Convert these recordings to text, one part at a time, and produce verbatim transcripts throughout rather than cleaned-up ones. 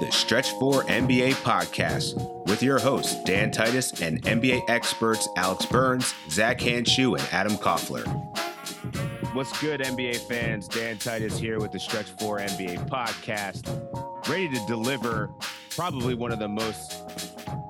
The Stretch four N B A Podcast with your hosts, Dan Titus, and N B A experts Alex Burns, Zach Hanshu, and Adam Kaufler. What's good, N B A fans? Dan Titus here with the Stretch four N B A Podcast, ready to deliver probably one of the most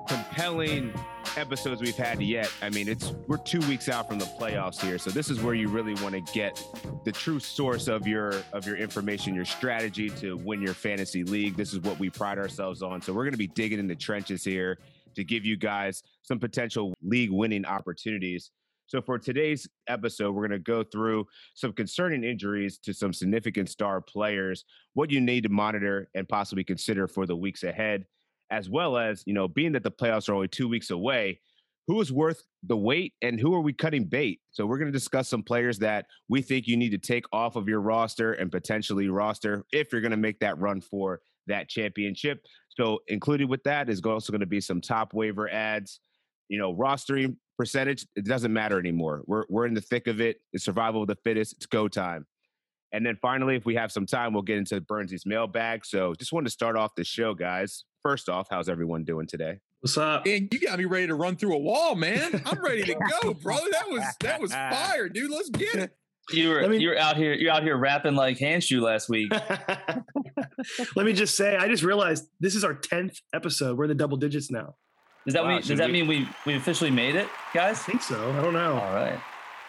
compelling episodes we've had yet. I mean, it's we're two weeks out from the playoffs here, so this is where you really want to get the true source of your of your information, your strategy to win your fantasy league. This is what we pride ourselves on. So we're going to be digging in the trenches here to give you guys some potential league winning opportunities. So for today's episode, we're going to go through some concerning injuries to some significant star players, what you need to monitor and possibly consider for the weeks ahead, as well as, you know, being that the playoffs are only two weeks away, who is worth the wait and who are we cutting bait? So we're going to discuss some players that we think you need to take off of your roster and potentially roster if you're going to make that run for that championship. So included with that is also going to be some top waiver ads, you know, rostering percentage. It doesn't matter anymore. We're we're in the thick of it. It's survival of the fittest. It's go time. And then finally, if we have some time, we'll get into Burnsy's mailbag. So just wanted to start off the show, guys. First off, how's everyone doing today? What's up? And you got me ready to run through a wall, man. I'm ready to go, bro. That was that was fire, dude. Let's get it. You were me, you were out here you're out here rapping like Hanshu last week. Let me just say, I just realized this is our tenth episode. We're in the double digits now. Does that wow, mean does that we, mean we we officially made it, guys? I think so. I don't know. All right.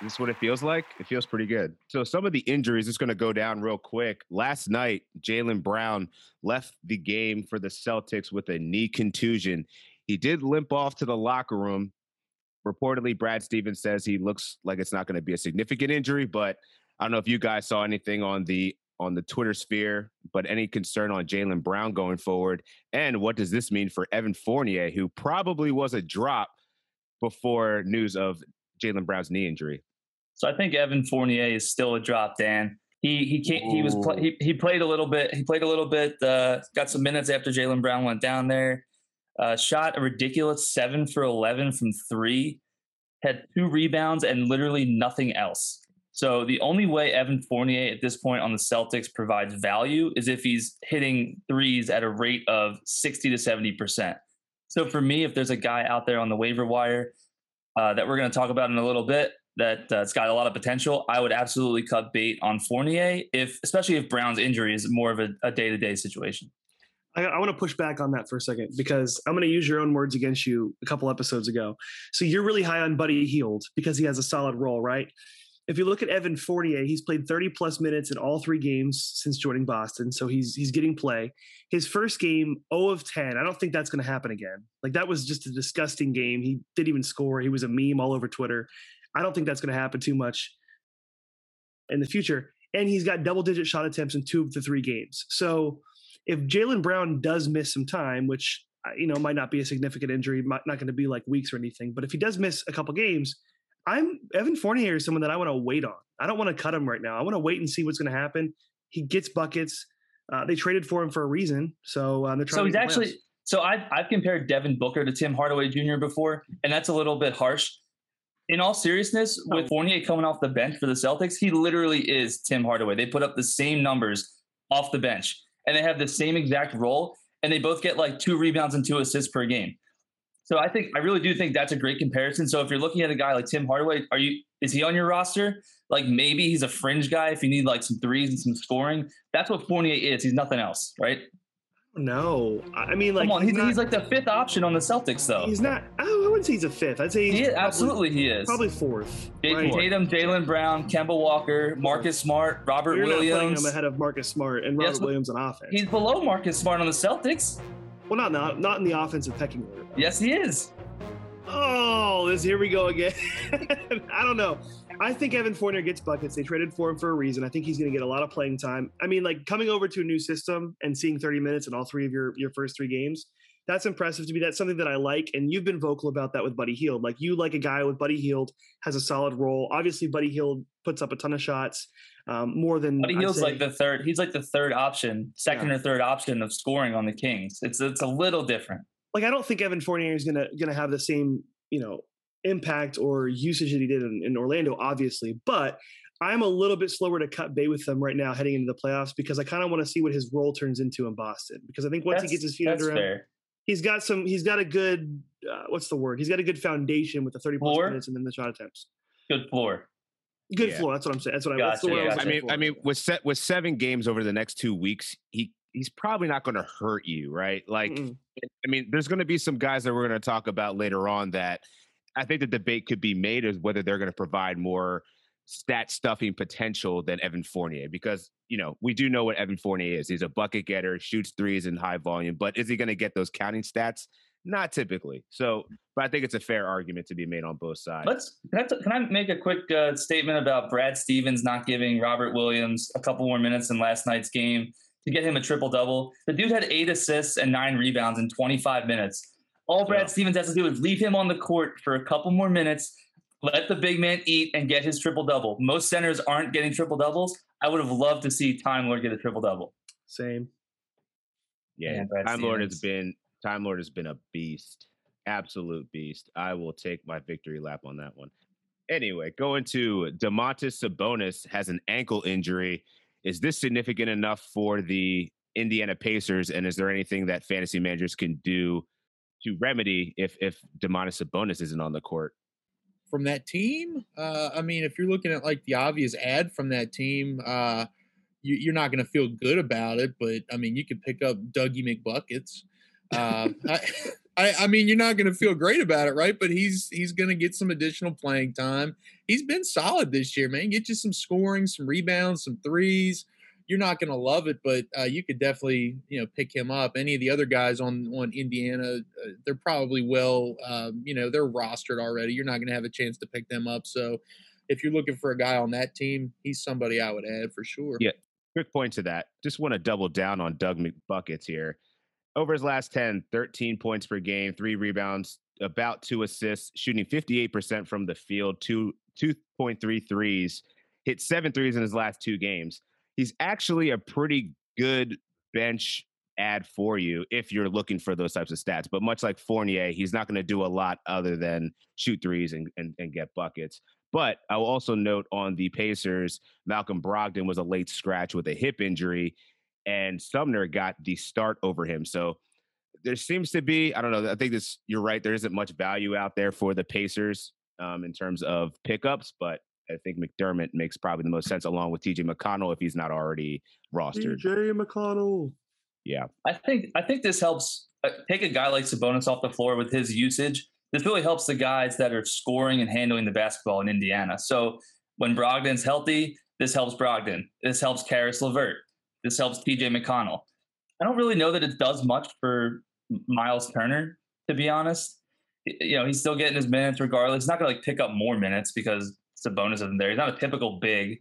This is what it feels like. It feels pretty good. So some of the injuries, it's going to go down real quick. Last night, Jaylen Brown left the game for the Celtics with a knee contusion. He did limp off to the locker room. Reportedly, Brad Stevens says he looks like it's not going to be a significant injury, but I don't know if you guys saw anything on the on the Twitter sphere, but any concern on Jaylen Brown going forward? And what does this mean for Evan Fournier, who probably was a drop before news of Jaylen Brown's knee injury? So I think Evan Fournier is still a drop, Dan. He he can't, he was pl- he he played a little bit. He played a little bit. Uh, got some minutes after Jaylen Brown went down there. Uh, shot a ridiculous seven for eleven from three. Had two rebounds and literally nothing else. So the only way Evan Fournier at this point on the Celtics provides value is if he's hitting threes at a rate of sixty to seventy percent. So for me, if there's a guy out there on the waiver wire uh, that we're going to talk about in a little bit that uh, it's got a lot of potential, I would absolutely cut bait on Fournier, if especially if Brown's injury is more of a, a day-to-day situation. I, I want to push back on that for a second, because I'm going to use your own words against you a couple episodes ago. So you're really high on Buddy Hield because he has a solid role, right? If you look at Evan Fournier, he's played thirty plus minutes in all three games since joining Boston. So he's he's getting play. His first game, zero of ten. I don't think that's going to happen again. Like, that was just a disgusting game. He didn't even score. He was a meme all over Twitter. I don't think that's going to happen too much in the future. And he's got double-digit shot attempts in two of the three games. So if Jaylen Brown does miss some time, which, you know, might not be a significant injury, not going to be like weeks or anything, but if he does miss a couple games, I'm Evan Fournier is someone that I want to wait on. I don't want to cut him right now. I want to wait and see what's going to happen. He gets buckets. Uh, they traded for him for a reason. So um, they're trying. So he's to actually. Playoffs. So I've I've compared Devin Booker to Tim Hardaway Junior before, and that's a little bit harsh. In all seriousness, oh. with Fournier coming off the bench for the Celtics, he literally is Tim Hardaway. They put up the same numbers off the bench, and they have the same exact role, and they both get like two rebounds and two assists per game. So I think I really do think that's a great comparison. So if you're looking at a guy like Tim Hardaway, are you is he on your roster? Like, maybe he's a fringe guy if you need like some threes and some scoring. That's what Fournier is. He's nothing else, right? No, I mean, like, come on, he's, he's, not, he's like the fifth option on the Celtics, though. He's not. I wouldn't say he's a fifth. I'd say he's he is, probably, absolutely he is probably fourth. Right? Tatum, Jaylen Brown, Kemba Walker, Marcus Smart, Robert you're Williams. Not playing him ahead of Marcus Smart and Robert yes, Williams on offense. He's below Marcus Smart on the Celtics. Well, not, not not in the offensive pecking order. Yes, he is. Oh, this here we go again. I don't know. I think Evan Fournier gets buckets. They traded for him for a reason. I think he's going to get a lot of playing time. I mean, like, coming over to a new system and seeing thirty minutes in all three of your, your first three games, that's impressive to me. That's something that I like, and you've been vocal about that with Buddy Hield. Like, you like a guy with Buddy Hield, has a solid role. Obviously, Buddy Hield puts up a ton of shots, um, more than Buddy Hield's like the third. He's like the third option, second yeah. or third option of scoring on the Kings. It's it's a little different. like, I don't think Evan Fournier is going to going to have the same, you know, impact or usage that he did in, in Orlando, obviously, but I'm a little bit slower to cut bait with them right now heading into the playoffs, because I kind of want to see what his role turns into in Boston, because I think once that's, he gets his feet under him, fair. he's got some, he's got a good, uh, what's the word? He's got a good foundation with the thirty plus floor? minutes and then the shot attempts. Good floor. Good yeah. floor. That's what I'm saying. That's what gotcha, I, yeah. I was I mean, floor. I mean, with set with seven games over the next two weeks, he, he's probably not going to hurt you. Right. Like, Mm-mm. I mean, there's going to be some guys that we're going to talk about later on that I think the debate could be made is whether they're going to provide more stat stuffing potential than Evan Fournier, because, you know, we do know what Evan Fournier is. He's a bucket getter, shoots threes in high volume, but is he going to get those counting stats? Not typically. So, but I think it's a fair argument to be made on both sides. Let's, can I, can I make a quick uh, statement about Brad Stevens not giving Robert Williams a couple more minutes in last night's game to get him a triple double? The dude had eight assists and nine rebounds in twenty-five minutes. All Brad yeah. Stevens has to do is leave him on the court for a couple more minutes, let the big man eat and get his triple-double. Most centers aren't getting triple-doubles. I would have loved to see Time Lord get a triple-double. Same. Yeah, man, Time Stevens. Lord has been Time Lord has been a beast. Absolute beast. I will take my victory lap on that one. Anyway, going to Domantas Sabonis has an ankle injury. Is this significant enough for the Indiana Pacers, and is there anything that fantasy managers can do to remedy if if Domantas Sabonis isn't on the court? From that team, uh, I mean, if you're looking at like the obvious ad from that team, uh, you, you're not going to feel good about it. But I mean, you could pick up Dougie McBuckets. Uh, I, I, I mean, you're not going to feel great about it, right? But he's he's going to get some additional playing time. He's been solid this year, man. Get you some scoring, some rebounds, some threes. You're not going to love it, but uh, you could definitely, you know, pick him up. Any of the other guys on on Indiana, uh, they're probably well, um, you know, they're rostered already. You're not going to have a chance to pick them up. So if you're looking for a guy on that team, he's somebody I would add for sure. Yeah, quick point to that. Just want to double down on Doug McBuckets here. Over his last ten, thirteen points per game, three rebounds, about two assists, shooting fifty-eight percent from the field, two, two point three threes, hit seven threes in his last two games. He's actually a pretty good bench ad for you if you're looking for those types of stats. But much like Fournier, he's not going to do a lot other than shoot threes and, and, and get buckets. But I will also note on the Pacers, Malcolm Brogdon was a late scratch with a hip injury, and Sumner got the start over him. So there seems to be, I don't know, I think this, you're right, there isn't much value out there for the Pacers um, in terms of pickups, but I think McDermott makes probably the most sense, along with T J McConnell if he's not already rostered. T J McConnell. Yeah. I think I think this helps uh, take a guy like Sabonis off the floor with his usage. This really helps the guys that are scoring and handling the basketball in Indiana. So when Brogdon's healthy, this helps Brogdon. This helps Karis LeVert. This helps T J McConnell. I don't really know that it does much for Miles Turner, to be honest. You know, he's still getting his minutes regardless. He's not going to like pick up more minutes because Sabonis isn't there. He's not a typical big.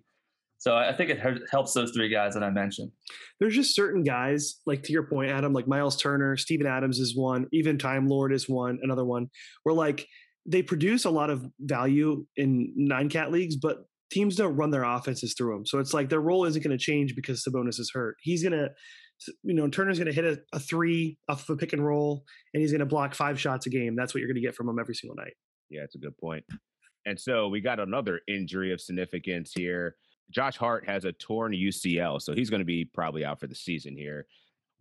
So I think it helps those three guys that I mentioned. There's just certain guys, like to your point, Adam, like Miles Turner, Stephen Adams is one, even Time Lord is one, another one, where like they produce a lot of value in nine-cat leagues, but teams don't run their offenses through them. So it's like their role isn't going to change because Sabonis is hurt. He's going to, you know, Turner's going to hit a, a three off of a pick and roll, and he's going to block five shots a game. That's what you're going to get from him every single night. Yeah, that's a good point. And so we got another injury of significance here. Josh Hart has a torn U C L, so he's going to be probably out for the season here.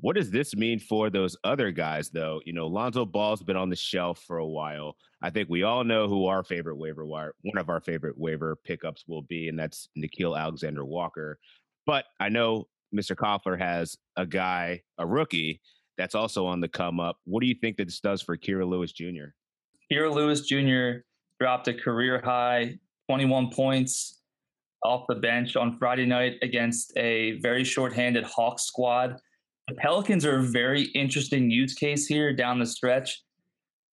What does this mean for those other guys, though? You know, Lonzo Ball's been on the shelf for a while. I think we all know who our favorite waiver wire, one of our favorite waiver pickups will be, and that's Nickeil Alexander-Walker. But I know Mister Kaufler has a guy, a rookie, that's also on the come up. What do you think that this does for Kira Lewis Junior? Kira Lewis Junior dropped a career high twenty-one points off the bench on Friday night against a very shorthanded Hawks squad. The Pelicans are a very interesting use case here down the stretch.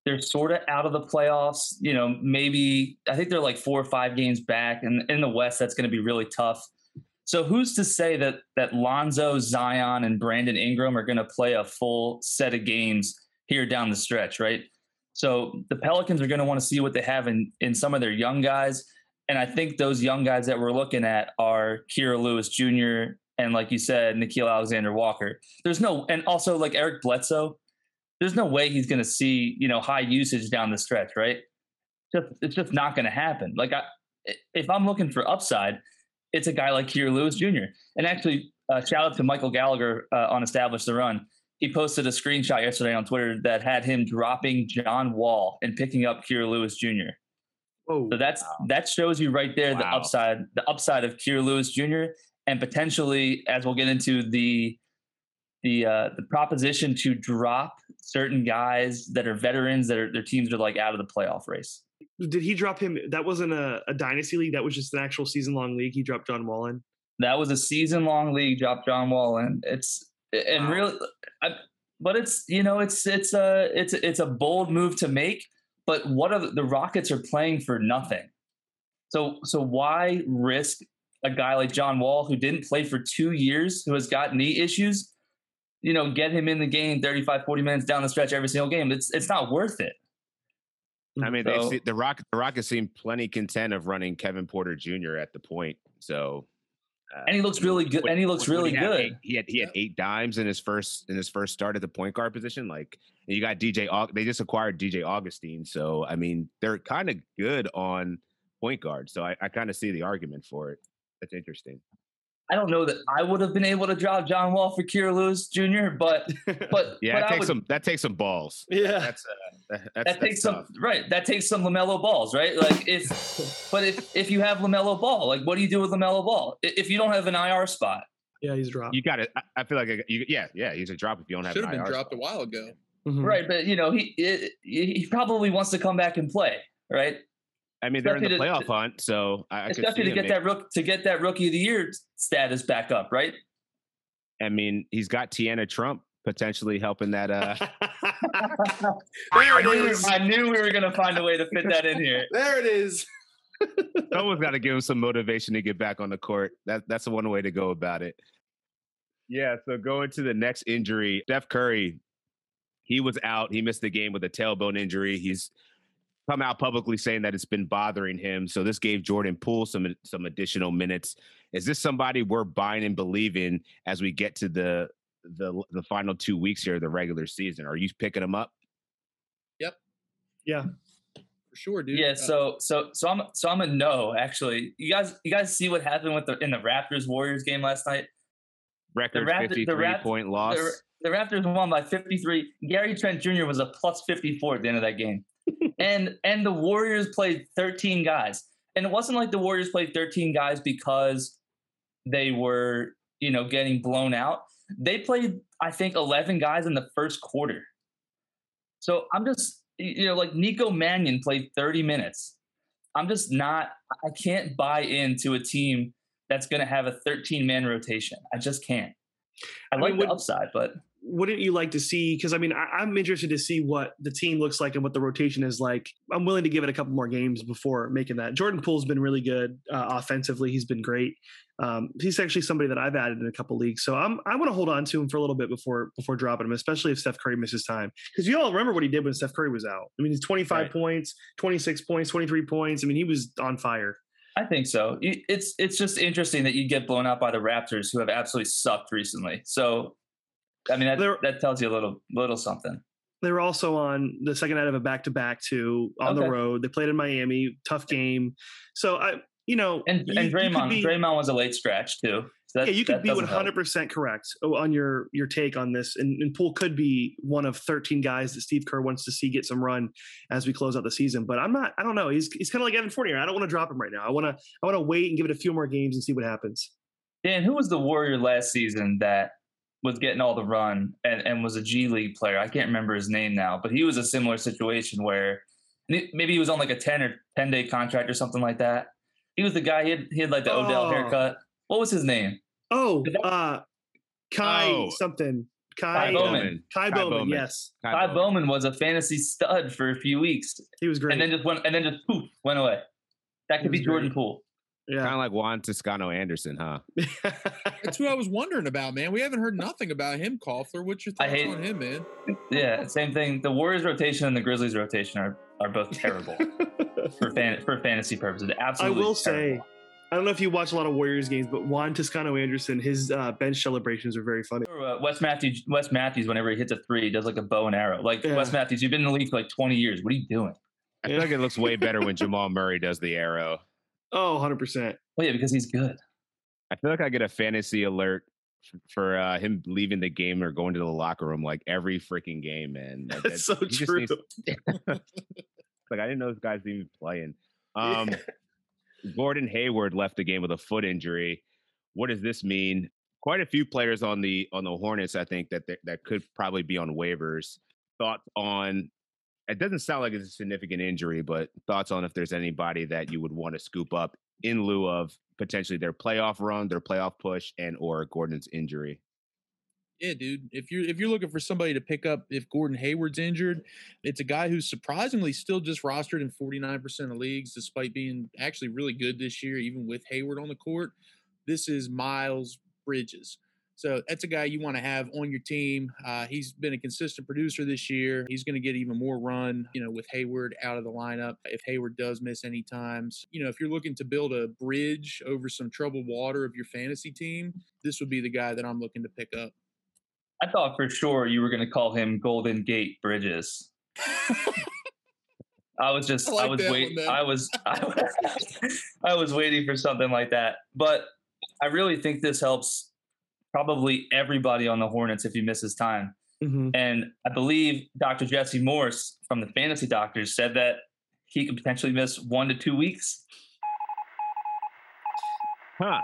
They're sort of out of the playoffs. You know, maybe I think they're like four or five games back, and in the West, that's going to be really tough. So who's to say that that Lonzo, Zion, and Brandon Ingram are going to play a full set of games here down the stretch, right? So the Pelicans are going to want to see what they have in, in some of their young guys. And I think those young guys that we're looking at are Kira Lewis Junior and, like you said, Nickeil Alexander-Walker. There's no, and also like Eric Bledsoe. there's no way he's going to see, you know, high usage down the stretch, right? Just, it's just not going to happen. Like, I, if I'm looking for upside, it's a guy like Kira Lewis Junior And actually, uh, shout out to Michael Gallagher uh, on Establish the Run. He posted a screenshot yesterday on Twitter that had him dropping John Wall and picking up Kira Lewis Junior Whoa, so that's wow. that shows you right there wow. the upside, the upside of Kira Lewis Junior And potentially, as we'll get into the the uh, the proposition to drop certain guys that are veterans that are, their teams are like out of the playoff race. Did he drop him? That wasn't a, a dynasty league. That was just an actual season long league. He dropped John Wall in. That was a season long league. Dropped John Wall in. It's and wow. really, I, but it's you know it's it's a it's it's a bold move to make. But what are the, the Rockets are playing for nothing. So so why risk a guy like John Wall who didn't play for two years, who has got knee issues? You know, get him in the game thirty-five, forty minutes down the stretch every single game. It's it's not worth it. I mean, so, they've seen, the Rock the Rockets seem plenty content of running Kevin Porter Junior at the point. So, uh, and he looks really good. And he looks really good. He had he had eight dimes in his first in his first start at the point guard position. Like you got D J. They just acquired D J Augustine. So I mean, they're kind of good on point guard. So I, I kind of see the argument for it. That's interesting. I don't know that I would have been able to drop John Wall for Kira Lewis Junior, but but yeah, but that takes would, some that takes some balls. Yeah, that's, uh, that, that's, that that's takes tough. some right. That takes some LaMelo balls, right? Like if but if if you have LaMelo Ball, like what do you do with LaMelo Ball if you don't have an I R spot? Yeah, he's dropped. You got it. I feel like a, you, yeah, yeah, he's a drop if you don't have. Should have been I R dropped spot. A while ago. Mm-hmm. Right, but you know he it, he probably wants to come back and play, right? I mean, they're especially in the playoff to, hunt, so I, I especially could see to get make, that rook to get that rookie of the year status back up, right? I mean, he's got Tiana Trump potentially helping that. Uh... there it is. I knew we were going to find a way to fit that in here. There it is. Someone's got to give him some motivation to get back on the court. That that's the one way to go about it. Yeah. So going to the next injury, Steph Curry. He was out. He missed the game with a tailbone injury. He's come out publicly saying that it's been bothering him. So this gave Jordan Poole some some additional minutes. Is this somebody we're buying and believing as we get to the the the final two weeks here of the regular season? Are you picking him up? Yep. Yeah. For sure, dude. Yeah, so so so I'm so I'm a no, actually. You guys you guys see what happened with the in the Raptors Warriors game last night? Record fifty-three point loss. The, the Raptors won by fifty-three. Gary Trent Junior was a plus fifty-four at the end of that game. And and the Warriors played thirteen guys. And it wasn't like the Warriors played thirteen guys because they were, you know, getting blown out. They played, I think, eleven guys in the first quarter. So I'm just, you know, like Nico Mannion played thirty minutes. I'm just not, I can't buy into a team that's going to have a thirteen-man rotation. I just can't. I, I like mean, the what- upside, but... Wouldn't you like to see, because I mean, I, I'm interested to see what the team looks like and what the rotation is like. I'm willing to give it a couple more games before making that. Jordan Poole's been really good uh, offensively. He's been great. Um, he's actually somebody that I've added in a couple leagues. So I'm, I want to hold on to him for a little bit before before dropping him, especially if Steph Curry misses time. Because you all remember what he did when Steph Curry was out. I mean, he's twenty-five right. points, twenty-six points, twenty-three points. I mean, he was on fire. I think so. It's, it's just interesting that you get blown out by the Raptors, who have absolutely sucked recently. So I mean, that, were, that tells you a little little something. They were also on the second night of a back-to-back, too, on okay. the road. They played in Miami. Tough game. So, I, you know. And, you, and Draymond be, Draymond was a late scratch, too. So that, yeah, you could be one hundred percent help. correct on your, your take on this. And, and Poole could be one of thirteen guys that Steve Kerr wants to see get some run as we close out the season. But I'm not – I don't know. He's he's kind of like Evan Fournier. I don't want to drop him right now. I want to I want to wait and give it a few more games and see what happens. Dan, who was the Warrior last season that – was getting all the run and, and was a G League player? I can't remember his name now, but he was a similar situation where maybe he was on like a ten or ten day contract or something like that. He was the guy, he had, he had like the oh. Odell haircut. What was his name? Oh, uh, Kai oh. something. Kai, Kai Bowman. Kai, Kai Bowman, Bowman, yes. Kai, Kai Bowman. Bowman was a fantasy stud for a few weeks. He was great. And then just went, and then just poof, went away. That could be Jordan great. Poole. Yeah. Kind of like Juan Toscano Anderson, huh? That's who I was wondering about, man. We haven't heard nothing about him, Kaufler. What's your thoughts on him, man? Yeah, same thing. The Warriors rotation and the Grizzlies rotation are, are both terrible for fan, for fantasy purposes. Absolutely. I will terrible. say, I don't know if you watch a lot of Warriors games, but Juan Toscano Anderson, his uh, bench celebrations are very funny. Uh, Wes Matthews, Wes Matthews, whenever he hits a three, he does like a bow and arrow. Like, yeah. Wes Matthews, you've been in the league for like twenty years. What are you doing? I feel like it looks way better when Jamal Murray does the arrow. Oh, one hundred percent. Well, yeah, because he's good. I feel like I get a fantasy alert for uh, him leaving the game or going to the locker room like every freaking game, man. Like, that's, that's so true. Needs... Like, I didn't know this guy's even playing. Um, yeah. Gordon Hayward left the game with a foot injury. What does this mean? Quite a few players on the on the Hornets, I think, that that could probably be on waivers. Thoughts on? It doesn't sound like it's a significant injury, but thoughts on if there's anybody that you would want to scoop up in lieu of potentially their playoff run, their playoff push, and or Gordon's injury. Yeah, dude. If you're if you're looking for somebody to pick up if Gordon Hayward's injured, it's a guy who's surprisingly still just rostered in forty-nine percent of leagues, despite being actually really good this year, even with Hayward on the court. This is Miles Bridges. So that's a guy you want to have on your team. Uh, he's been a consistent producer this year. He's going to get even more run, you know, with Hayward out of the lineup. If Hayward does miss any times, you know, if you're looking to build a bridge over some troubled water of your fantasy team, this would be the guy that I'm looking to pick up. I thought for sure you were going to call him Golden Gate Bridges. I was just, I, like I was waiting. I was, I was, I was waiting for something like that. But I really think this helps probably everybody on the Hornets if he misses time. Mm-hmm. And I believe Doctor Jesse Morse from the Fantasy Doctors said that he could potentially miss one to two weeks. Huh.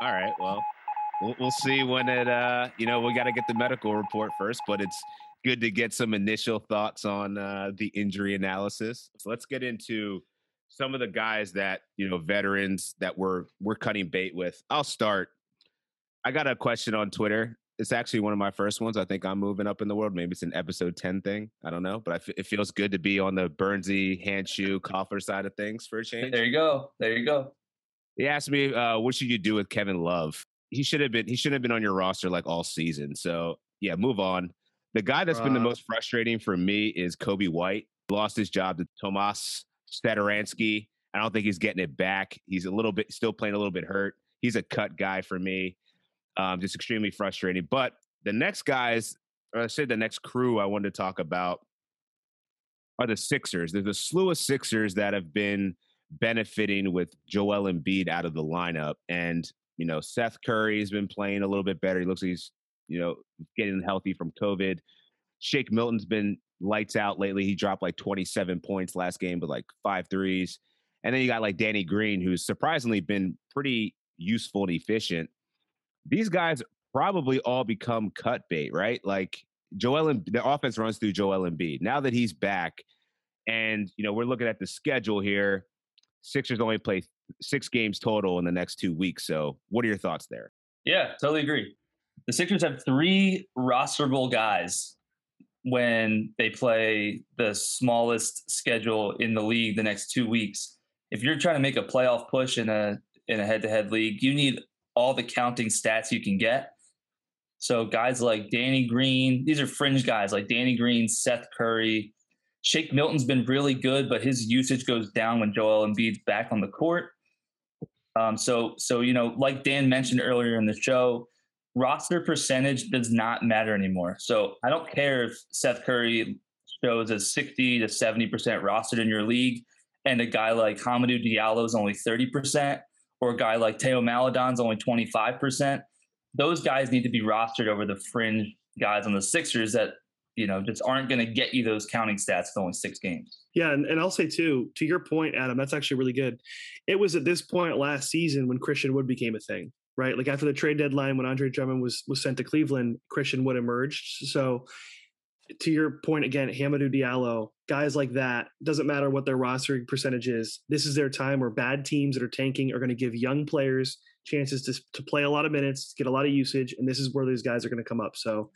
All right. Well, we'll, we'll see when it, uh, you know, we got to get the medical report first, but it's good to get some initial thoughts on uh, the injury analysis. So let's get into some of the guys that, you know, veterans that we're, we're cutting bait with. I'll start. I got a question on Twitter. It's actually one of my first ones. I think I'm moving up in the world. Maybe it's an episode ten thing. I don't know, but I f- it feels good to be on the Bernsey, Hanshu, Kaufler side of things for a change. There you go. There you go. He asked me, uh, what should you do with Kevin Love? He should have been, he shouldn't have been on your roster like all season. So yeah, move on. The guy that's uh, been the most frustrating for me is Kobe White. Lost his job to Tomas Satoransky. I don't think he's getting it back. He's a little bit, still playing a little bit hurt. He's a cut guy for me. Um, just extremely frustrating. But the next guys, or I said the next crew I wanted to talk about are the Sixers. There's a slew of Sixers that have been benefiting with Joel Embiid out of the lineup. And, you know, Seth Curry has been playing a little bit better. He looks like he's, you know, getting healthy from COVID. Shake Milton's been lights out lately. He dropped like twenty-seven points last game with like five threes. And then you got like Danny Green, who's surprisingly been pretty useful and efficient. These guys probably all become cut bait, right? Like Joel, and the offense runs through Joel Embiid. Now that he's back, and you know we're looking at the schedule here, Sixers only play six games total in the next two weeks. So, what are your thoughts there? Yeah, totally agree. The Sixers have three rosterable guys when they play the smallest schedule in the league the next two weeks. If you're trying to make a playoff push in a in a head-to-head league, you need all the counting stats you can get. So guys like Danny Green, these are fringe guys like Danny Green, Seth Curry. Shake Milton's been really good, but his usage goes down when Joel Embiid's back on the court. Um, so, so, you know, like Dan mentioned earlier in the show, roster percentage does not matter anymore. So I don't care if Seth Curry shows a sixty to seventy percent rostered in your league and a guy like Hamidou Diallo is only thirty percent. Or a guy like Théo Maledon's only twenty-five percent. Those guys need to be rostered over the fringe guys on the Sixers that, you know, just aren't going to get you those counting stats in only six games. Yeah, and, and I'll say, too, to your point, Adam, that's actually really good. It was at this point last season when Christian Wood became a thing, right? Like after the trade deadline when Andre Drummond was, was sent to Cleveland, Christian Wood emerged. So to your point, again, Hamidou Diallo, guys like that, doesn't matter what their roster percentage is. This is their time where bad teams that are tanking are going to give young players chances to, to play a lot of minutes, get a lot of usage, and this is where these guys are going to come up. So,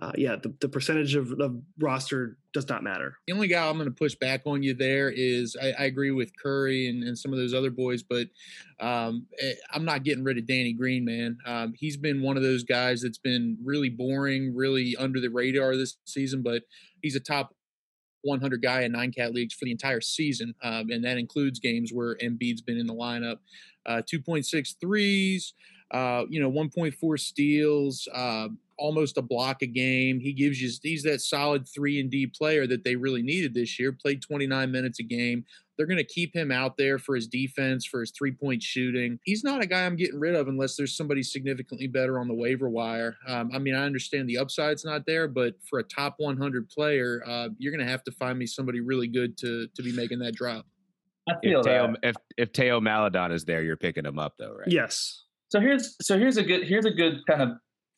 uh, yeah, the, the percentage of the roster does not matter. The only guy I'm going to push back on you there is I, I agree with Curry and, and some of those other boys, but um, I'm not getting rid of Danny Green, man. Um, he's been one of those guys that's been really boring, really under the radar this season, but he's a top one hundred guy in nine cat leagues for the entire season. Um, and that includes games where Embiid's been in the lineup. Uh, two point six threes, uh, you know, one point four steals, uh, almost a block a game. He gives you, he's that solid three and D player that they really needed this year. Played twenty-nine minutes a game. They're going to keep him out there for his defense, for his three-point shooting. He's not a guy I'm getting rid of unless there's somebody significantly better on the waiver wire. Um, I mean, I understand the upside's not there, but for a top one hundred player, uh, you're going to have to find me somebody really good to to be making that drop. I feel if Théo, if if Théo Maledon is there, you're picking him up though, right? Yes. So here's so here's a good here's a good kind of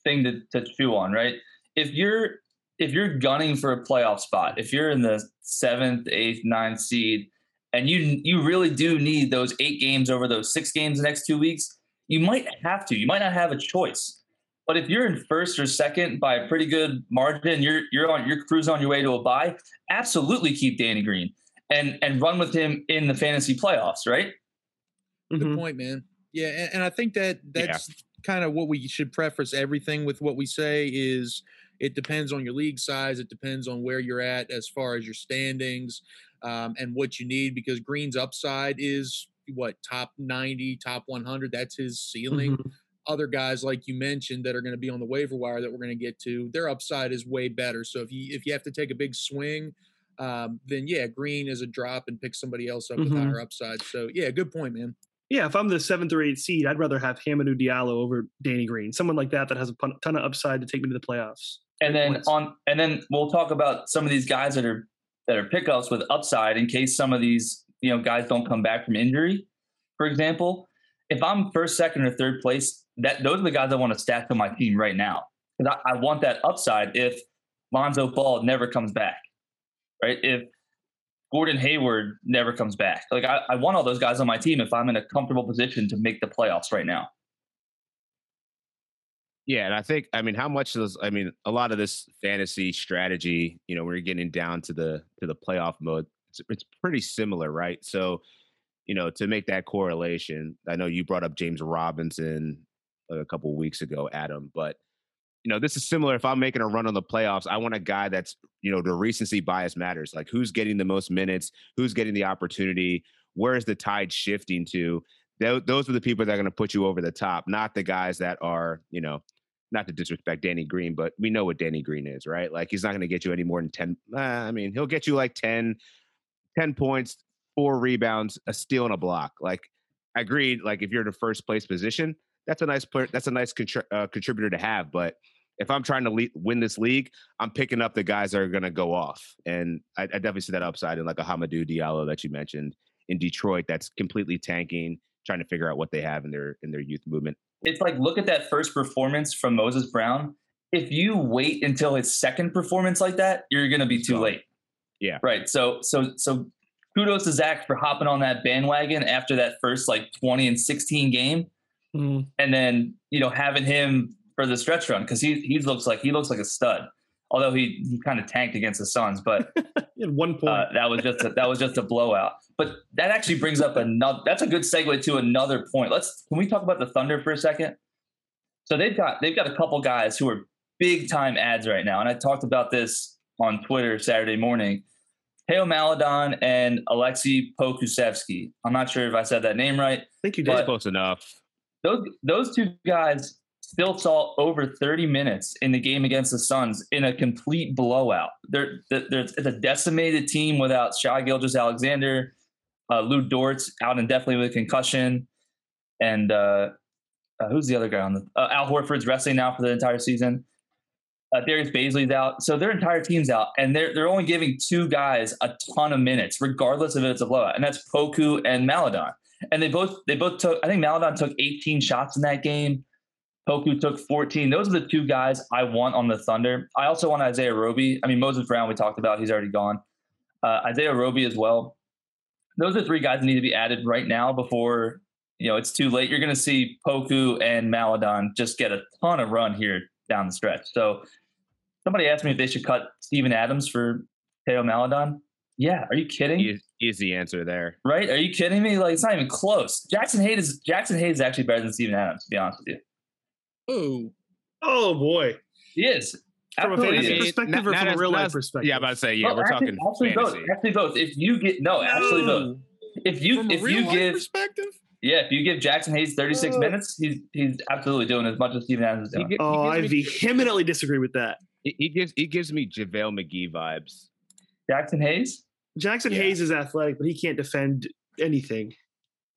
thing to, to chew on, right? If you're if you're gunning for a playoff spot, if you're in the seventh, eighth, ninth seed, and you you really do need those eight games over those six games the next two weeks, you might have to. You might not have a choice. But if you're in first or second by a pretty good margin, you're you're on you're cruising on your way to a bye, absolutely keep Danny Green. And and run with him in the fantasy playoffs, right? Good mm-hmm. point, man. Yeah, and, and I think that that's yeah. kind of what we should preface everything with. What we say is it depends on your league size. It depends on where you're at as far as your standings um, and what you need, because Green's upside is, what, top ninety, top one hundred. That's his ceiling. Mm-hmm. Other guys, like you mentioned, that are going to be on the waiver wire that we're going to get to, their upside is way better. So if you if you have to take a big swing, Um, then yeah, Green is a drop and pick somebody else up with mm-hmm. higher upside. So yeah, good point, man. Yeah, if I'm the seventh or eighth seed, I'd rather have Hamidou Diallo over Danny Green, someone like that that has a ton of upside to take me to the playoffs. And good then points. on, and then we'll talk about some of these guys that are that are pickups with upside in case some of these you know guys don't come back from injury. For example, if I'm first, second, or third place, that those are the guys I want to stack on my team right now because I, I want that upside if Lonzo Ball never comes back. Right? If Gordon Hayward never comes back, like I, I want all those guys on my team if I'm in a comfortable position to make the playoffs right now. Yeah. And I think, I mean, how much of this, I mean, a lot of this fantasy strategy, you know, we're getting down to the, to the playoff mode. It's, it's pretty similar, right? So, you know, to make that correlation, I know you brought up James Robinson a couple of weeks ago, Adam, but you know, this is similar. If I'm making a run on the playoffs, I want a guy that's, you know, the recency bias matters. Like who's getting the most minutes, who's getting the opportunity, where is the tide shifting to? Th- those are the people that are going to put you over the top, not the guys that are, you know, not to disrespect Danny Green, but we know what Danny Green is, right? Like he's not going to get you any more than ten. Uh, I mean, he'll get you like ten, ten points, four rebounds, a steal and a block. Like I agreed, like if you're in a first place position, that's a nice player. That's a nice contri- uh, contributor to have, but if I'm trying to le- win this league, I'm picking up the guys that are going to go off. And I, I definitely see that upside in like a Hamidou Diallo that you mentioned in Detroit that's completely tanking, trying to figure out what they have in their in their youth movement. It's like, look at that first performance from Moses Brown. If you wait until his second performance like that, you're going to be too late. Yeah. Right. So, so, so kudos to Zach for hopping on that bandwagon after that first like twenty and sixteen game. Mm. And then, you know, having him for the stretch run, because he he looks like he looks like a stud, although he he kind of tanked against the Suns, but at one point uh, that was just a, that was just a blowout. But that actually brings up another. That's a good segue to another point. Let's can we talk about the Thunder for a second? So they've got they've got a couple guys who are big time ads right now, and I talked about this on Twitter Saturday morning. Théo Maledon and Aleksej Pokuševski. I'm not sure if I said that name right. I think you did close enough. Those those two guys still saw over thirty minutes in the game against the Suns in a complete blowout. They're, they're, it's a decimated team without Shai Gilgeous-Alexander, uh, Lou Dort's out indefinitely with a concussion, and uh, uh, who's the other guy on the uh, Al Horford's resting now for the entire season. Uh, Darius Bazley's out, so their entire team's out, and they're they're only giving two guys a ton of minutes, regardless of if it's a blowout, and that's Poku and Maledon. And they both they both took. I think Maledon took eighteen shots in that game. Poku took fourteen. Those are the two guys I want on the Thunder. I also want Isaiah Roby. I mean, Moses Brown, we talked about. He's already gone. Uh, Isaiah Roby as well. Those are three guys that need to be added right now before, you know, it's too late. You're going to see Poku and Maledon just get a ton of run here down the stretch. So somebody asked me if they should cut Stephen Adams for Théo Maledon. Yeah, are you kidding? Easy, easy answer there. Right? Are you kidding me? Like, it's not even close. Jackson Hayes is, Jackson Hayes is actually better than Stephen Adams, to be honest with you. Oh, oh boy. He is. From Absolutely. a fantasy perspective not, or from a real life perspective? Yeah, I'm about to say, yeah, no, we're actually, talking actually fantasy. Both. Actually both. If you get, no, actually no. both. If you, from if a real you life give, perspective? Yeah, if you give Jackson Hayes thirty-six uh, minutes, he's he's absolutely doing as much as Stephen Adams is doing. He, he oh, I me, vehemently disagree with that. He, he gives he gives me JaVale McGee vibes. Jackson Hayes? Jackson yeah. Hayes is athletic, but he can't defend anything.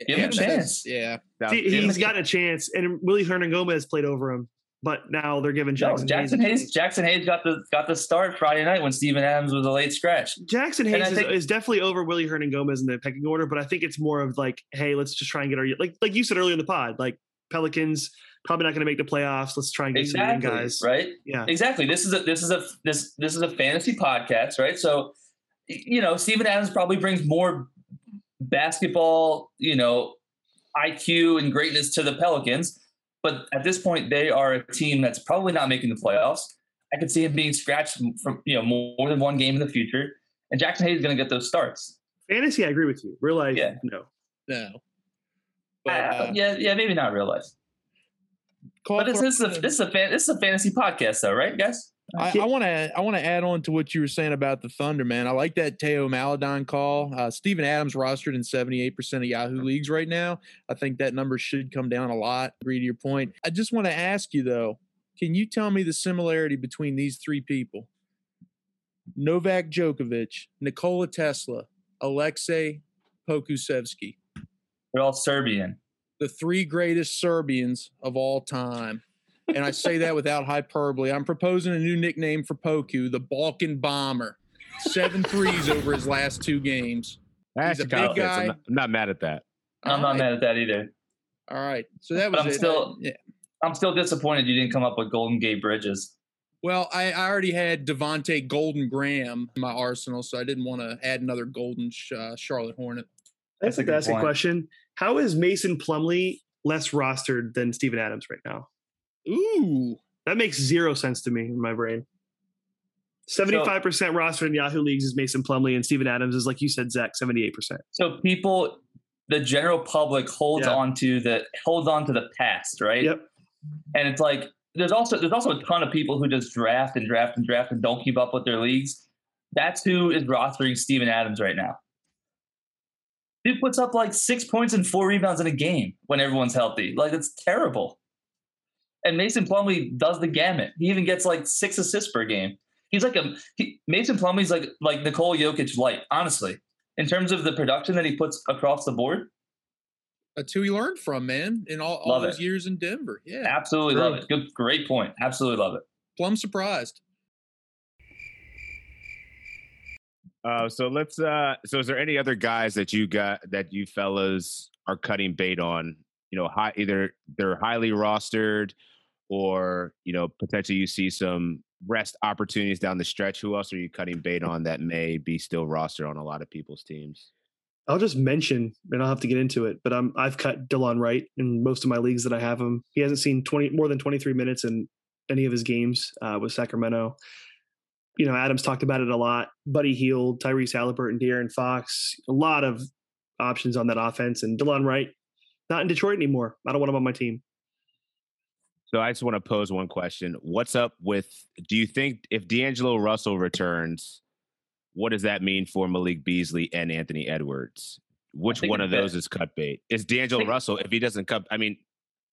Give him a chance. Yeah. See, he's got a chance, and Willie Hernangomez played over him, but now they're giving Jackson, no, Jackson Hayes, Hayes. Jackson Hayes got the got the start Friday night when Stephen Adams was a late scratch. Jackson Hayes is, think, is definitely over Willie Hernangomez in the pecking order, but I think it's more of like, hey, let's just try and get our like like you said earlier in the pod, like Pelicans probably not going to make the playoffs. Let's try and get exactly, some young guys, right? Yeah, exactly. This is a this is a this this is a fantasy podcast, right? So you know, Stephen Adams probably brings more basketball, you know, I Q and greatness to the Pelicans, but at this point they are a team that's probably not making the playoffs. I could see him being scratched from, you know, more than one game in the future, and Jackson Hayes is going to get those starts. Fantasy, I agree with you. Real life, yeah. no, no, but, uh, uh, yeah, yeah, maybe not real life. But this, this is a, this is a fan, this is a fantasy podcast, though, right, guys? I want to I want to add on to what you were saying about the Thunder, man. I like that Théo Maledon call. Uh, Stephen Adams rostered in seventy-eight percent of Yahoo leagues right now. I think that number should come down a lot. Agree to your point. I just want to ask you, though, can you tell me the similarity between these three people? Novak Djokovic, Nikola Tesla, Aleksej Pokuševski. They're all Serbian. The three greatest Serbians of all time. And I say that without hyperbole. I'm proposing a new nickname for Poku, the Balkan Bomber. Seven threes over his last two games. That's He's a big guy. I'm not, I'm not mad at that. I'm All not right. mad at that either. All right. So that was but I'm it. Still, yeah. I'm still disappointed you didn't come up with Golden Gate Bridges. Well, I, I already had Devontae Golden Graham in my arsenal, so I didn't want to add another Golden uh, Charlotte Hornet. That's, That's a classic question. How is Mason Plumlee less rostered than Stephen Adams right now? Ooh, that makes zero sense to me in my brain. seventy-five percent so, roster in Yahoo leagues is Mason Plumlee, and Stephen Adams is, like you said, Zach, seventy-eight percent. So people, the general public holds yeah. on to the holds on to the past, right? Yep. And it's like there's also there's also a ton of people who just draft and draft and draft and don't keep up with their leagues. That's who is rostering Stephen Adams right now. Dude puts up like six points and four rebounds in a game when everyone's healthy. Like, it's terrible. And Mason Plumlee does the gamut. He even gets like six assists per game. He's like a he, Mason Plumlee's like like Nikola Jokic light, honestly, in terms of the production that he puts across the board. That's who he learned from, man, in all, all those it. years in Denver. Yeah, absolutely great. love it. Good, great point. Absolutely love it. Plum surprised. Uh, so let's. Uh, so is there any other guys that you got that you fellas are cutting bait on? You know, high, either they're highly rostered or, you know, potentially you see some rest opportunities down the stretch. Who else are you cutting bait on that may be still rostered on a lot of people's teams? I'll just mention, and I'll have to get into it, but I'm, I've cut DeLon Wright in most of my leagues that I have him. He hasn't seen twenty more than twenty-three minutes in any of his games uh, with Sacramento. You know, Adams talked about it a lot. Buddy Hield, Tyrese Halliburton, De'Aaron Fox, a lot of options on that offense. And DeLon Wright, not in Detroit anymore. I don't want him on my team. So I just want to pose one question. What's up with, do you think if D'Angelo Russell returns, what does that mean for Malik Beasley and Anthony Edwards? Which one of those is cut bait? Is D'Angelo Russell, if he doesn't cut, I mean,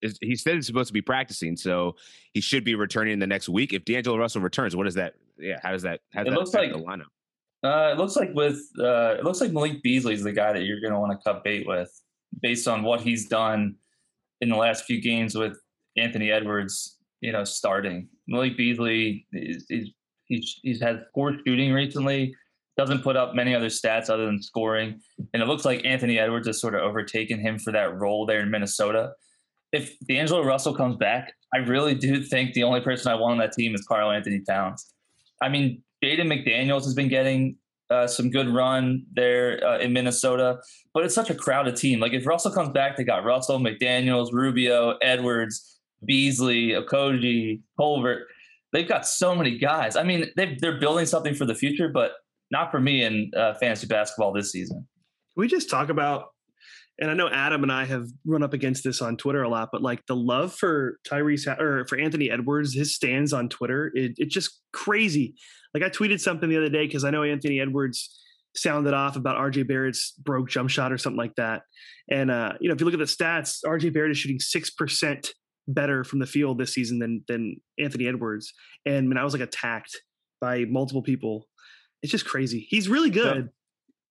is, he said he's supposed to be practicing, so he should be returning the next week. If D'Angelo Russell returns, what is that? Yeah, how does that, how does it that looks affect like, the lineup? Uh, it looks like with, uh, it looks like Malik Beasley is the guy that you're going to want to cut bait with, based on what he's done in the last few games with Anthony Edwards, you know, starting. Malik Beasley, he's, he's, he's had poor shooting recently, doesn't put up many other stats other than scoring. And it looks like Anthony Edwards has sort of overtaken him for that role there in Minnesota. If D'Angelo Russell comes back, I really do think the only person I want on that team is Karl-Anthony Towns. I mean, Jaden McDaniels has been getting Uh, some good run there uh, in Minnesota, but it's such a crowded team. Like, if Russell comes back, they got Russell, McDaniels, Rubio, Edwards, Beasley, Okogie, Culver. They've got so many guys. I mean, they they're building something for the future, but not for me in uh, fantasy basketball this season. Can we just talk about and I know Adam and I have run up against this on Twitter a lot, but like the love for Tyrese or for Anthony Edwards, his stands on Twitter, it, it's just crazy. Like I tweeted something the other day because I know Anthony Edwards sounded off about R J Barrett's broke jump shot or something like that. And, uh, you know, if you look at the stats, R J Barrett is shooting six percent better from the field this season than, than Anthony Edwards. And when I was like attacked by multiple people, it's just crazy. He's really good. So,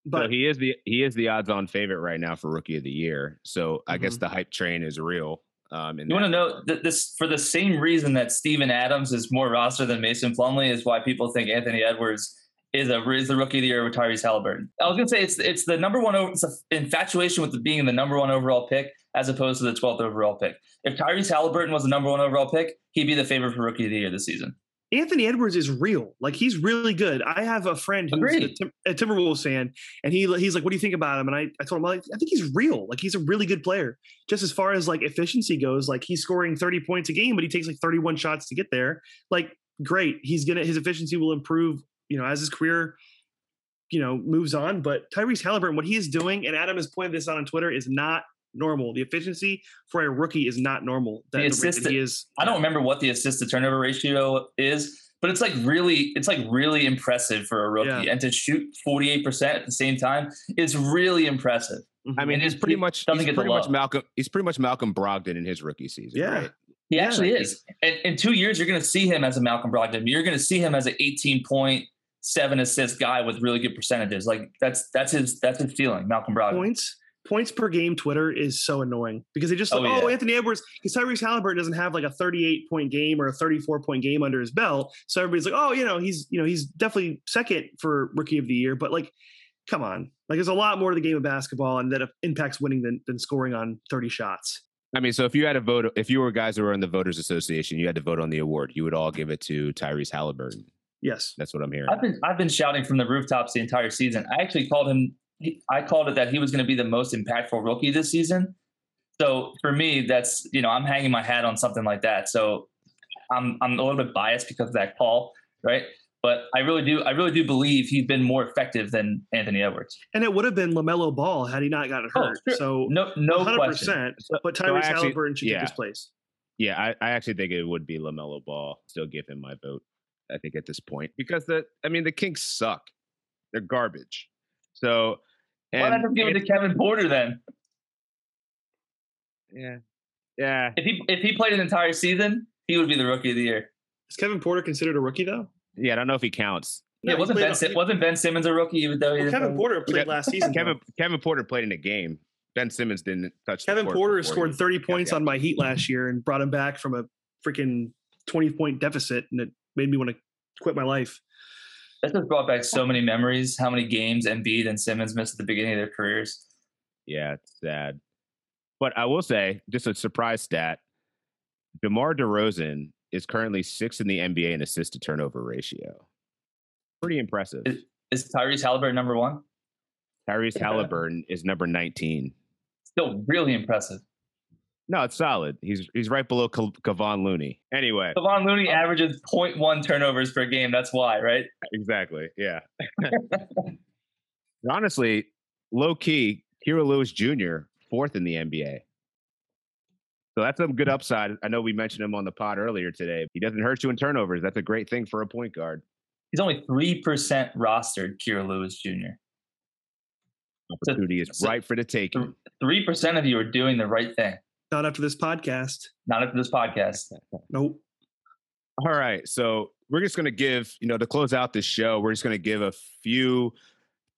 but so he is the, he is the odds on favorite right now for rookie of the year. So I mm-hmm. guess the hype train is real. Um, you want to know that this for the same reason that Stephen Adams is more roster than Mason Plumlee is why people think Anthony Edwards is a is the rookie of the year with Tyrese Halliburton. I was gonna say it's it's the number one. It's an infatuation with being the number one overall pick as opposed to the twelfth overall pick. If Tyrese Halliburton was the number one overall pick, he'd be the favorite for rookie of the year this season. Anthony Edwards is real. Like he's really good. I have a friend who's a, Tim, a Timberwolves fan, and he he's like, "What do you think about him?" And I, I told him, like, I think he's real. Like he's a really good player. Just as far as like efficiency goes, like he's scoring thirty points a game, but he takes like thirty-one shots to get there. Like great, he's gonna his efficiency will improve, you know, as his career, you know, moves on. But Tyrese Halliburton, what he is doing, and Adam has pointed this out on Twitter, is not normal. The efficiency for a rookie is not normal. That the assist, he is, I don't remember what the assist to turnover ratio is, but it's like really, it's like really impressive for a rookie. Yeah. And to shoot forty-eight percent at the same time is really impressive. I mean, he's pretty much, he's pretty much Malcolm, he's pretty much Malcolm Brogdon in his rookie season. Yeah. Right? He yeah, actually like is. And in two years, you're going to see him as a Malcolm Brogdon. You're going to see him as an eighteen point, seven assist guy with really good percentages. Like that's that's his that's his feeling. Malcolm Brogdon. Points points per game. Twitter is so annoying because they just oh, like, yeah. oh Anthony Edwards, because Tyrese Halliburton doesn't have like a thirty-eight point game or a thirty-four point game under his belt. So everybody's like, oh, you know, he's you know he's definitely second for rookie of the year. But like, come on, like there's a lot more to the game of basketball, and that impacts winning than than scoring on thirty shots. I mean, so if you had a vote, if you were guys who were in the Voters Association, you had to vote on the award, you would all give it to Tyrese Halliburton. Yes, that's what I'm hearing. I've been I've been shouting from the rooftops the entire season. I actually called him. I called it that he was going to be the most impactful rookie this season. So for me, that's you know I'm hanging my hat on something like that. So I'm I'm a little bit biased because of that call, right? But I really do I really do believe he's been more effective than Anthony Edwards. And it would have been LaMelo Ball had he not gotten hurt. Oh, sure. So no no one hundred percent, question. But Tyrese so Halliburton should yeah. take his place. Yeah, I, I actually think it would be LaMelo Ball. Still give him my vote. I think at this point, because the, I mean, the Kings suck. They're garbage. So, and why not give it to Kevin Porter then? Yeah. Yeah. If he, if he played an entire season, he would be the rookie of the year. Is Kevin Porter considered a rookie though? Yeah. I don't know if he counts. Yeah. No, wasn't Ben, on, wasn't Ben Simmons a rookie? Even though well, Kevin play? Porter played last season. Kevin, Kevin Porter played in a game. Ben Simmons didn't touch. Kevin Porter scored thirty points on my Heat last year and brought him back from a freaking twenty point deficit. And it made me want to quit my life. That just brought back so many memories. How many games Embiid and Simmons missed at the beginning of their careers? Yeah, it's sad. But I will say, just a surprise stat: DeMar DeRozan is currently sixth in the N B A in assist to turnover ratio. Pretty impressive. Is, is Tyrese Halliburton number one? Tyrese yeah. Halliburton is number nineteen. Still really impressive. No, it's solid. He's he's right below Kevon Looney. Anyway, Kevon Looney um, averages zero point one turnovers per game. That's why, right? Exactly. Yeah. Honestly, low key, Kira Lewis Junior fourth in the N B A. So that's some good upside. I know we mentioned him on the pod earlier today. He doesn't hurt you in turnovers. That's a great thing for a point guard. He's only three percent rostered, Kira Lewis Junior Opportunity is so, right for the taking. three percent of you are doing the right thing. Not after this podcast. Not after this podcast. Nope. All right. So we're just going to give, you know, to close out this show, we're just going to give a few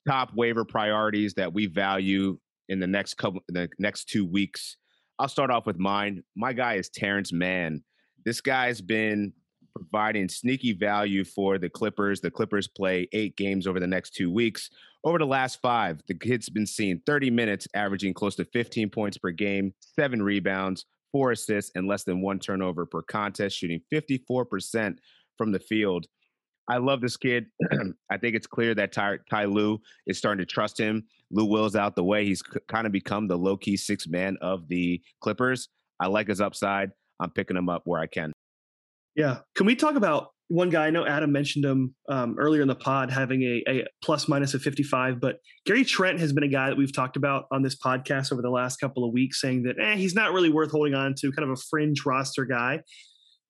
top waiver priorities that we value in the next couple, the next two weeks. I'll start off with mine. My guy is Terrence Mann. This guy's been providing sneaky value for the Clippers. The Clippers play eight games over the next two weeks. Over the last five, the kid's been seeing thirty minutes, averaging close to fifteen points per game, seven rebounds, four assists, and less than one turnover per contest, shooting fifty-four percent from the field. I love this kid. I think it's clear that Ty, Ty Lue is starting to trust him. Lou Will's out the way. He's c- kind of become the low-key sixth man of the Clippers. I like his upside. I'm picking him up where I can. Yeah. Can we talk about one guy, I know Adam mentioned him um, earlier in the pod, having a, a plus minus of fifty-five, but Gary Trent has been a guy that we've talked about on this podcast over the last couple of weeks, saying that eh, he's not really worth holding on to, kind of a fringe roster guy.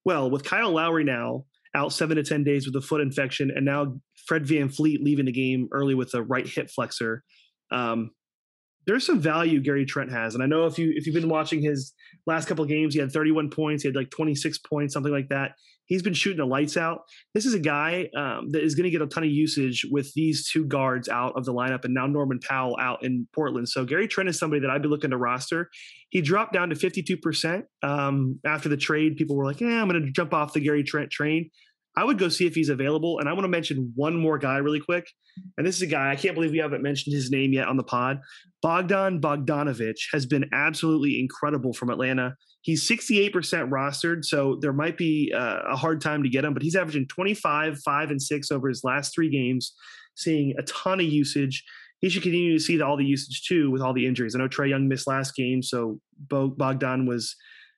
Well, with Kyle Lowry now out seven to ten days with a foot infection, and now Fred VanVleet leaving the game early with a right hip flexor, um, there's some value Gary Trent has. And I know if you, if you've been watching his last couple of games, he had thirty-one points. He had like twenty-six points, something like that. He's been shooting the lights out. This is a guy um, that is going to get a ton of usage with these two guards out of the lineup and now Norman Powell out in Portland. So Gary Trent is somebody that I'd be looking to roster. He dropped down to fifty-two percent um, after the trade. People were like, yeah, I'm going to jump off the Gary Trent train. I would go see if he's available. And I want to mention one more guy really quick. And this is a guy, I can't believe we haven't mentioned his name yet on the pod. Bogdan Bogdanović has been absolutely incredible from Atlanta. He's sixty-eight percent rostered, so there might be uh, a hard time to get him, but he's averaging twenty-five, five, and six over his last three games, seeing a ton of usage. He should continue to see the, all the usage too with all the injuries. I know Trae Young missed last game, so Bogdan was...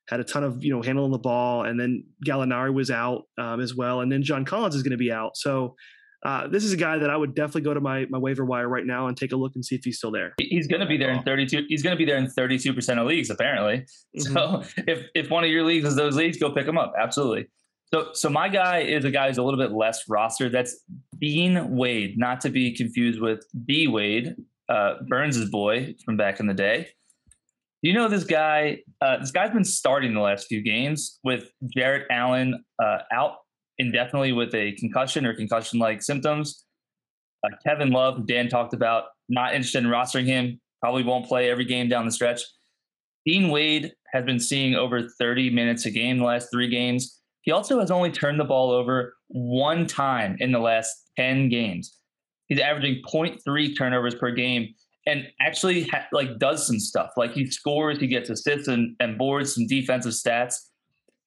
had a ton of, you know, handling the ball, and then Gallinari was out um, as well. And then John Collins is going to be out. So uh, this is a guy that I would definitely go to my my waiver wire right now and take a look and see if he's still there. He's going to be there in thirty-two. He's going to be there in thirty-two percent of leagues, apparently. So mm-hmm. if, if one of your leagues is those leagues, go pick him up. Absolutely. So, so my guy is a guy who's a little bit less rostered. That's Bean Wade, not to be confused with D Wade, uh, Burns' boy from back in the day. You know, this guy, uh, this guy's been starting the last few games with Jarrett Allen uh, out indefinitely with a concussion or concussion-like symptoms. Uh, Kevin Love, Dan talked about, not interested in rostering him, probably won't play every game down the stretch. Dean Wade has been seeing over thirty minutes a game the last three games. He also has only turned the ball over one time in the last ten games. He's averaging point three turnovers per game. And actually, ha- like, does some stuff. Like, he scores, he gets assists and, and boards, some defensive stats.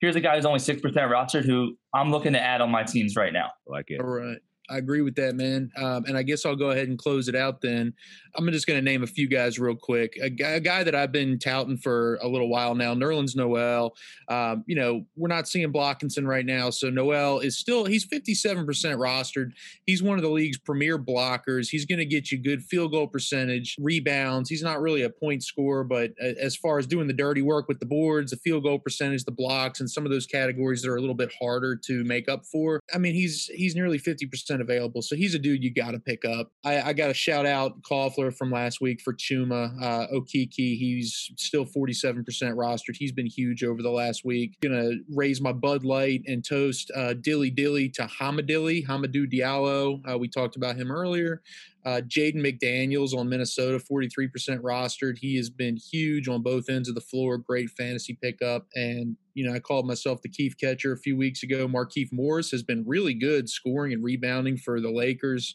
Here's a guy who's only six percent rostered who I'm looking to add on my teams right now. I like it. All right. I agree with that, man. Um, and I guess I'll go ahead and close it out then. I'm just going to name a few guys real quick. A, g- a guy that I've been touting for a little while now, Nerlens Noel. Um, you know, we're not seeing Blockinson right now. So Noel is still, he's fifty-seven percent rostered. He's one of the league's premier blockers. He's going to get you good field goal percentage, rebounds. He's not really a point scorer, but as far as doing the dirty work with the boards, the field goal percentage, the blocks, and some of those categories that are a little bit harder to make up for. I mean, he's, he's nearly fifty percent available. So he's a dude you got to pick up. I, I got to shout out Kaufler from last week for Chuma. Uh, Okiki, he's still forty-seven percent rostered. He's been huge over the last week. Going to raise my Bud Light and toast uh, Dilly Dilly to Hamidilly, Hamidou Diallo. Uh, we talked about him earlier. Uh, Jaden McDaniels on Minnesota, forty-three percent rostered. He has been huge on both ends of the floor. Great fantasy pickup. And, you know, I called myself the Keith catcher a few weeks ago. Markieff Morris has been really good scoring and rebounding for the Lakers.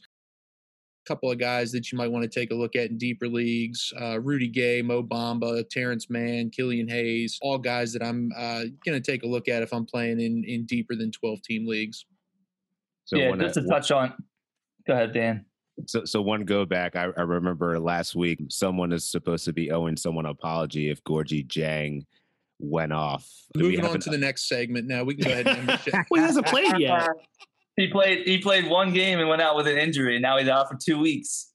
A couple of guys that you might want to take a look at in deeper leagues. Uh, Rudy Gay, Mo Bamba, Terrence Mann, Killian Hayes, all guys that I'm uh, going to take a look at if I'm playing in, in deeper than twelve-team leagues. So yeah, just to touch on – go ahead, Dan. So, so one go back, I, I remember last week, someone is supposed to be owing someone an apology if Gorgie Jang went off. Do Moving on an, to the next segment now. We can go ahead and end the Well, he hasn't played yet. He played He played one game and went out with an injury, and now he's out for two weeks.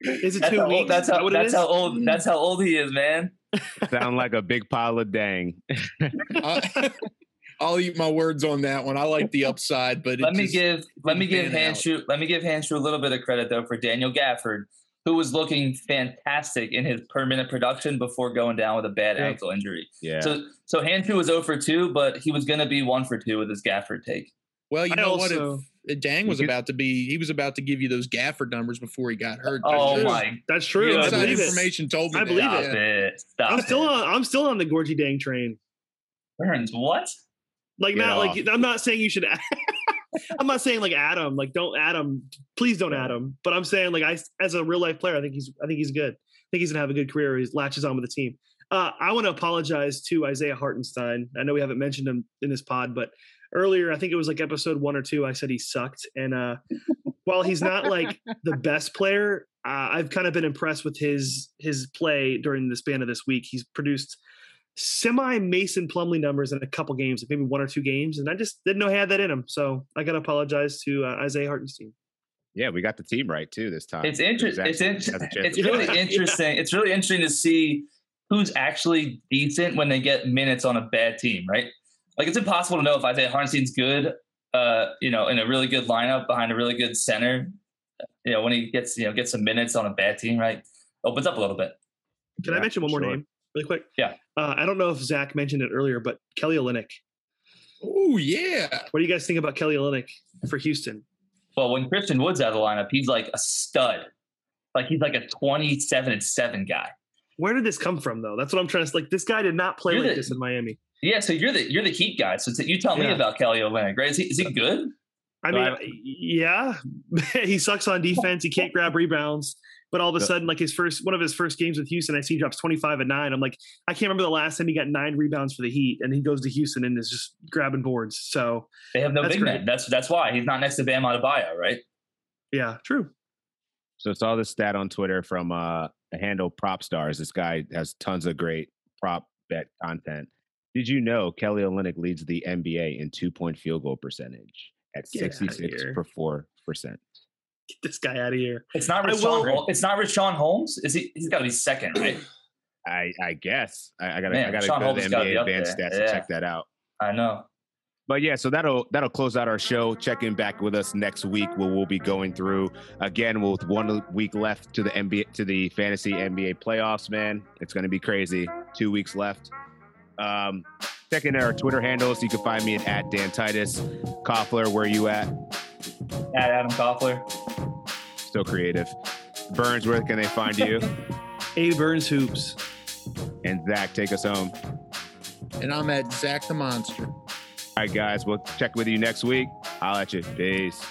Is it that's two weeks? Old, that's how, what that's how old, that's how old he is, man. Sound like a big pile of dang. uh, I'll eat my words on that one. I like the upside, but let me give let me give Hanshu let me give Hanshu a little bit of credit though for Daniel Gafford, who was looking fantastic in his permanent production before going down with a bad yeah. ankle injury. Yeah. So so Hanshu was zero for two, but he was going to be one for two with his Gafford take. Well, you know also, what? If Dang was about to be, he was about to give you those Gafford numbers before he got hurt. Oh my, that's true. You know, I believe information it. Told me I believe that. Stop yeah. it. Stop I'm still it. On, I'm still on the Gorgie Dang train. Burns, what? Like Get not off. Like I'm not saying you should. I'm not saying like Adam, like don't Adam, please don't Adam. But I'm saying like I, as a real life player, I think he's I think he's good. I think he's gonna have a good career. He latches on with the team. Uh, I want to apologize to Isaiah Hartenstein. I know we haven't mentioned him in this pod, but earlier I think it was like episode one or two. I said he sucked, and uh, while he's not like the best player, uh, I've kind of been impressed with his his play during the span of this week. He's produced semi Mason Plumlee numbers in a couple games, maybe one or two games, and I just didn't know he had that in him. So I got to apologize to uh, Isaiah Hartenstein. Yeah, we got the team right too this time. It's interesting. It's, inter- it's really interesting. Yeah. It's really interesting to see who's actually decent when they get minutes on a bad team, right? Like, it's impossible to know if Isaiah Hartenstein's good, uh, you know, in a really good lineup behind a really good center. You know, when he gets, you know, gets some minutes on a bad team, right? Opens up a little bit. Can yeah, I mention one more sure. name really quick? Yeah. Uh, I don't know if Zach mentioned it earlier, but Kelly Olynyk. Oh, yeah. What do you guys think about Kelly Olynyk for Houston? Well, when Christian Wood's out of the lineup, he's like a stud. Like, he's like a twenty-seven and seven guy. Where did this come from, though? That's what I'm trying to say. Like, this guy did not play like this in Miami. Yeah, so you're the you're the Heat guy. So you tell me about Kelly Olynyk, right? Is he, is he good? I mean, I, yeah. He sucks on defense. He can't grab rebounds. But all of a sudden, like his first one of his first games with Houston, I see he drops twenty-five and nine. I'm like, I can't remember the last time he got nine rebounds for the Heat, and he goes to Houston and is just grabbing boards. So they have no big man. That's that's why he's not next to Bam Adebayo, right? Yeah, true. So I saw this stat on Twitter from uh, a handle Prop Stars. This guy has tons of great prop bet content. Did you know Kelly Olynyk leads the N B A in two-point field goal percentage at sixty-six point four percent? Get this guy out of here. It's not Rashawn. It's not Rashawn Holmes. Is he? He's got to be second, right? I I guess I, I gotta Man, I gotta Rashawn go Holmes to the N B A advanced stats yeah. and check that out. I know. But yeah, so that'll that'll close out our show. Check in back with us next week, where we'll be going through again with one week left to the N B A to the fantasy N B A playoffs. Man, it's gonna be crazy. Two weeks left. Um, check in our Twitter handles. You can find me at, at Dan Titus. Kaufler, where are you at? At Adam Kaufler. Still creative. Burns, where can they find you? A Burns Hoops. And Zach, take us home. And I'm at Zach the Monster. All right, guys, we'll check with you next week. I'll at you. Peace.